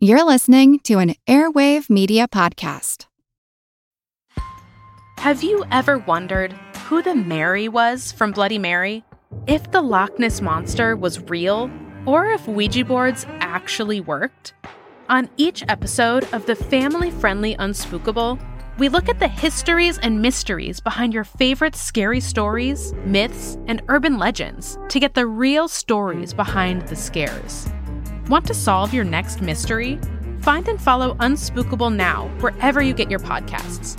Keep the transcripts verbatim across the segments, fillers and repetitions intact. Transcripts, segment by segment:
You're listening to an Airwave Media podcast. Have you ever wondered who the Mary was from Bloody Mary? If the Loch Ness Monster was real, or if Ouija boards actually worked? On each episode of the Family Friendly Unspookable, we look at the histories and mysteries behind your favorite scary stories, myths, and urban legends to get the real stories behind the scares. Want to solve your next mystery? Find and follow Unspookable now, wherever you get your podcasts.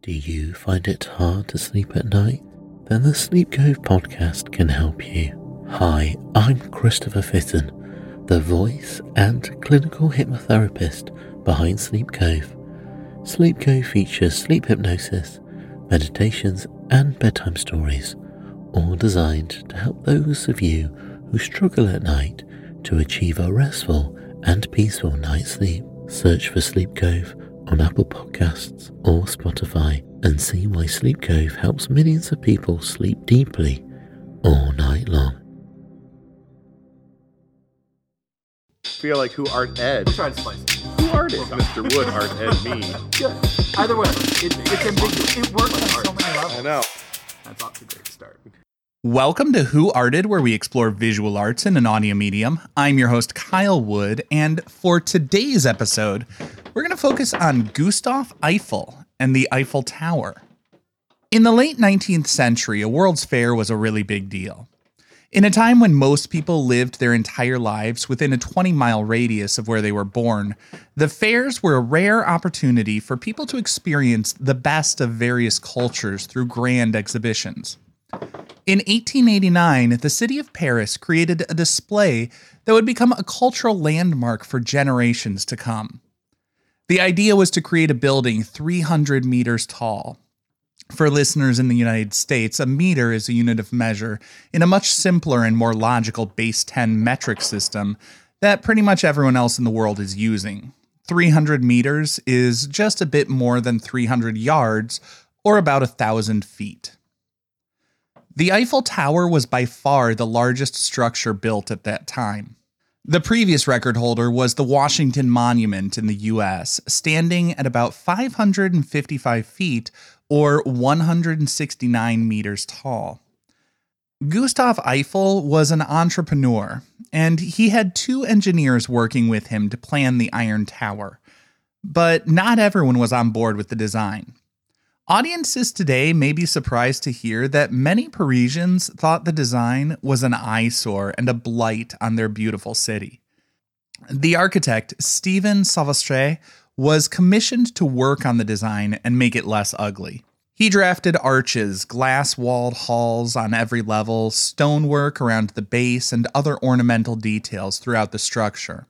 Do you find it hard to sleep at night? Then the Sleep Cove podcast can help you. Hi, I'm Christopher Fitton, the voice and clinical hypnotherapist behind Sleep Cove. Sleep Cove features sleep hypnosis, meditations, and bedtime stories, all designed to help those of you who struggle at night to achieve a restful and peaceful night's sleep. Search for Sleep Cove on Apple Podcasts or Spotify and see why Sleep Cove helps millions of people sleep deeply all night long. I feel like Who Arted? Try to slice it. Who Arted? Mister Wood Arted me. Yeah. Either way, it, it's ambiguous. It works on so many levels. I know. That's not too great to start. Welcome to Who Arted, where we explore visual arts in an audio medium. I'm your host, Kyle Wood, and for today's episode, we're going to focus on Gustave Eiffel and the Eiffel Tower. In the late nineteenth century, a World's Fair was a really big deal. In a time when most people lived their entire lives within a twenty-mile radius of where they were born, the fairs were a rare opportunity for people to experience the best of various cultures through grand exhibitions. In eighteen eighty-nine, the city of Paris created a display that would become a cultural landmark for generations to come. The idea was to create a building three hundred meters tall. For listeners in the United States, a meter is a unit of measure in a much simpler and more logical base ten metric system that pretty much everyone else in the world is using. three hundred meters is just a bit more than three hundred yards, or about one thousand feet. The Eiffel Tower was by far the largest structure built at that time. The previous record holder was the Washington Monument in the U S, standing at about five hundred fifty-five feet or one hundred sixty-nine meters tall. Gustave Eiffel was an entrepreneur, and he had two engineers working with him to plan the Iron Tower. But not everyone was on board with the design. Audiences today may be surprised to hear that many Parisians thought the design was an eyesore and a blight on their beautiful city. The architect, Stephen Sauvestre, was commissioned to work on the design and make it less ugly. He drafted arches, glass-walled halls on every level, stonework around the base, and other ornamental details throughout the structure.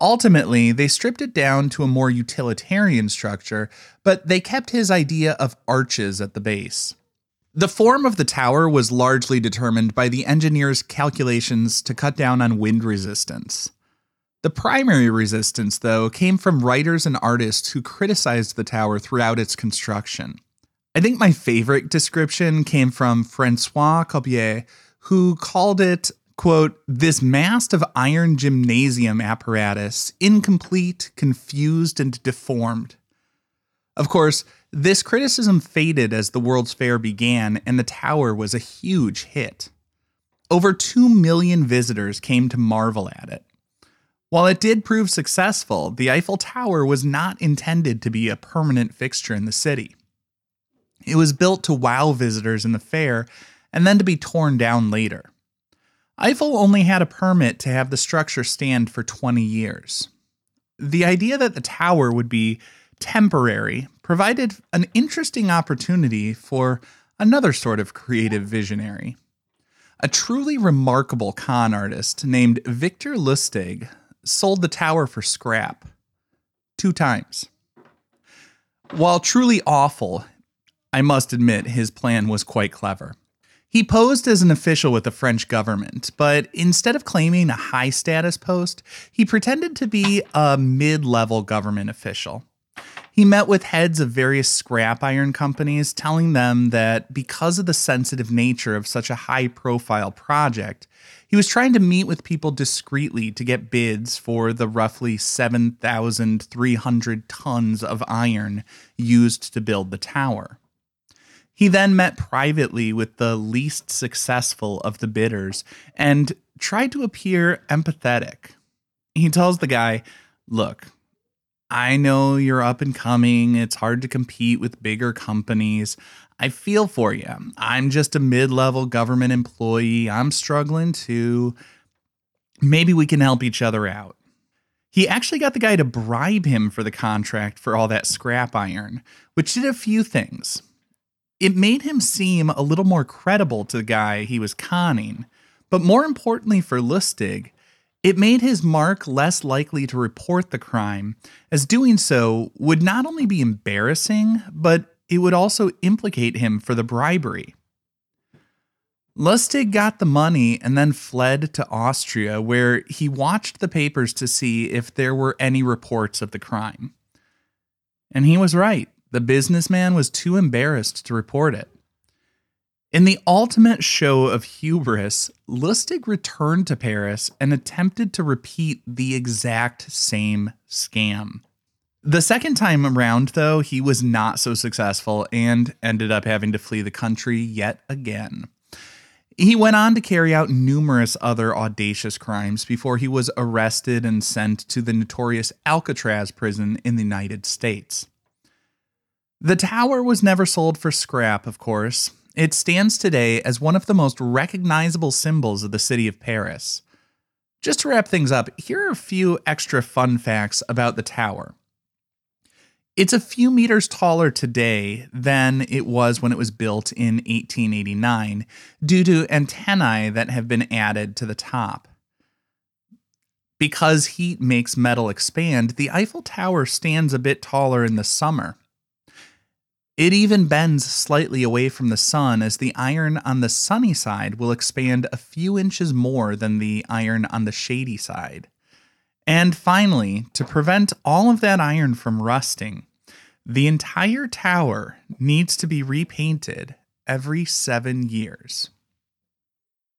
Ultimately, they stripped it down to a more utilitarian structure, but they kept his idea of arches at the base. The form of the tower was largely determined by the engineers' calculations to cut down on wind resistance. The primary resistance, though, came from writers and artists who criticized the tower throughout its construction. I think my favorite description came from Francois Coppee, who called it, quote, "this mast of iron gymnasium apparatus, incomplete, confused, and deformed." Of course, this criticism faded as the World's Fair began, and the tower was a huge hit. Over two million visitors came to marvel at it. While it did prove successful, the Eiffel Tower was not intended to be a permanent fixture in the city. It was built to wow visitors in the fair, and then to be torn down later. Eiffel only had a permit to have the structure stand for twenty years. The idea that the tower would be temporary provided an interesting opportunity for another sort of creative visionary. A truly remarkable con artist named Victor Lustig sold the tower for scrap two times. While truly awful, I must admit his plan was quite clever. He posed as an official with the French government, but instead of claiming a high-status post, he pretended to be a mid-level government official. He met with heads of various scrap iron companies, telling them that because of the sensitive nature of such a high-profile project, he was trying to meet with people discreetly to get bids for the roughly seven thousand three hundred tons of iron used to build the tower. He then met privately with the least successful of the bidders and tried to appear empathetic. He tells the guy, "Look, I know you're up and coming. It's hard to compete with bigger companies. I feel for you. I'm just a mid-level government employee. I'm struggling too. Maybe we can help each other out." He actually got the guy to bribe him for the contract for all that scrap iron, which did a few things. It made him seem a little more credible to the guy he was conning, but more importantly for Lustig, it made his mark less likely to report the crime, as doing so would not only be embarrassing, but it would also implicate him for the bribery. Lustig got the money and then fled to Austria, where he watched the papers to see if there were any reports of the crime. And he was right. The businessman was too embarrassed to report it. In the ultimate show of hubris, Lustig returned to Paris and attempted to repeat the exact same scam. The second time around, though, he was not so successful and ended up having to flee the country yet again. He went on to carry out numerous other audacious crimes before he was arrested and sent to the notorious Alcatraz prison in the United States. The tower was never sold for scrap, of course. It stands today as one of the most recognizable symbols of the city of Paris. Just to wrap things up, here are a few extra fun facts about the tower. It's a few meters taller today than it was when it was built in eighteen eighty-nine, due to antennae that have been added to the top. Because heat makes metal expand, the Eiffel Tower stands a bit taller in the summer. It even bends slightly away from the sun, as the iron on the sunny side will expand a few inches more than the iron on the shady side. And finally, to prevent all of that iron from rusting, the entire tower needs to be repainted every seven years.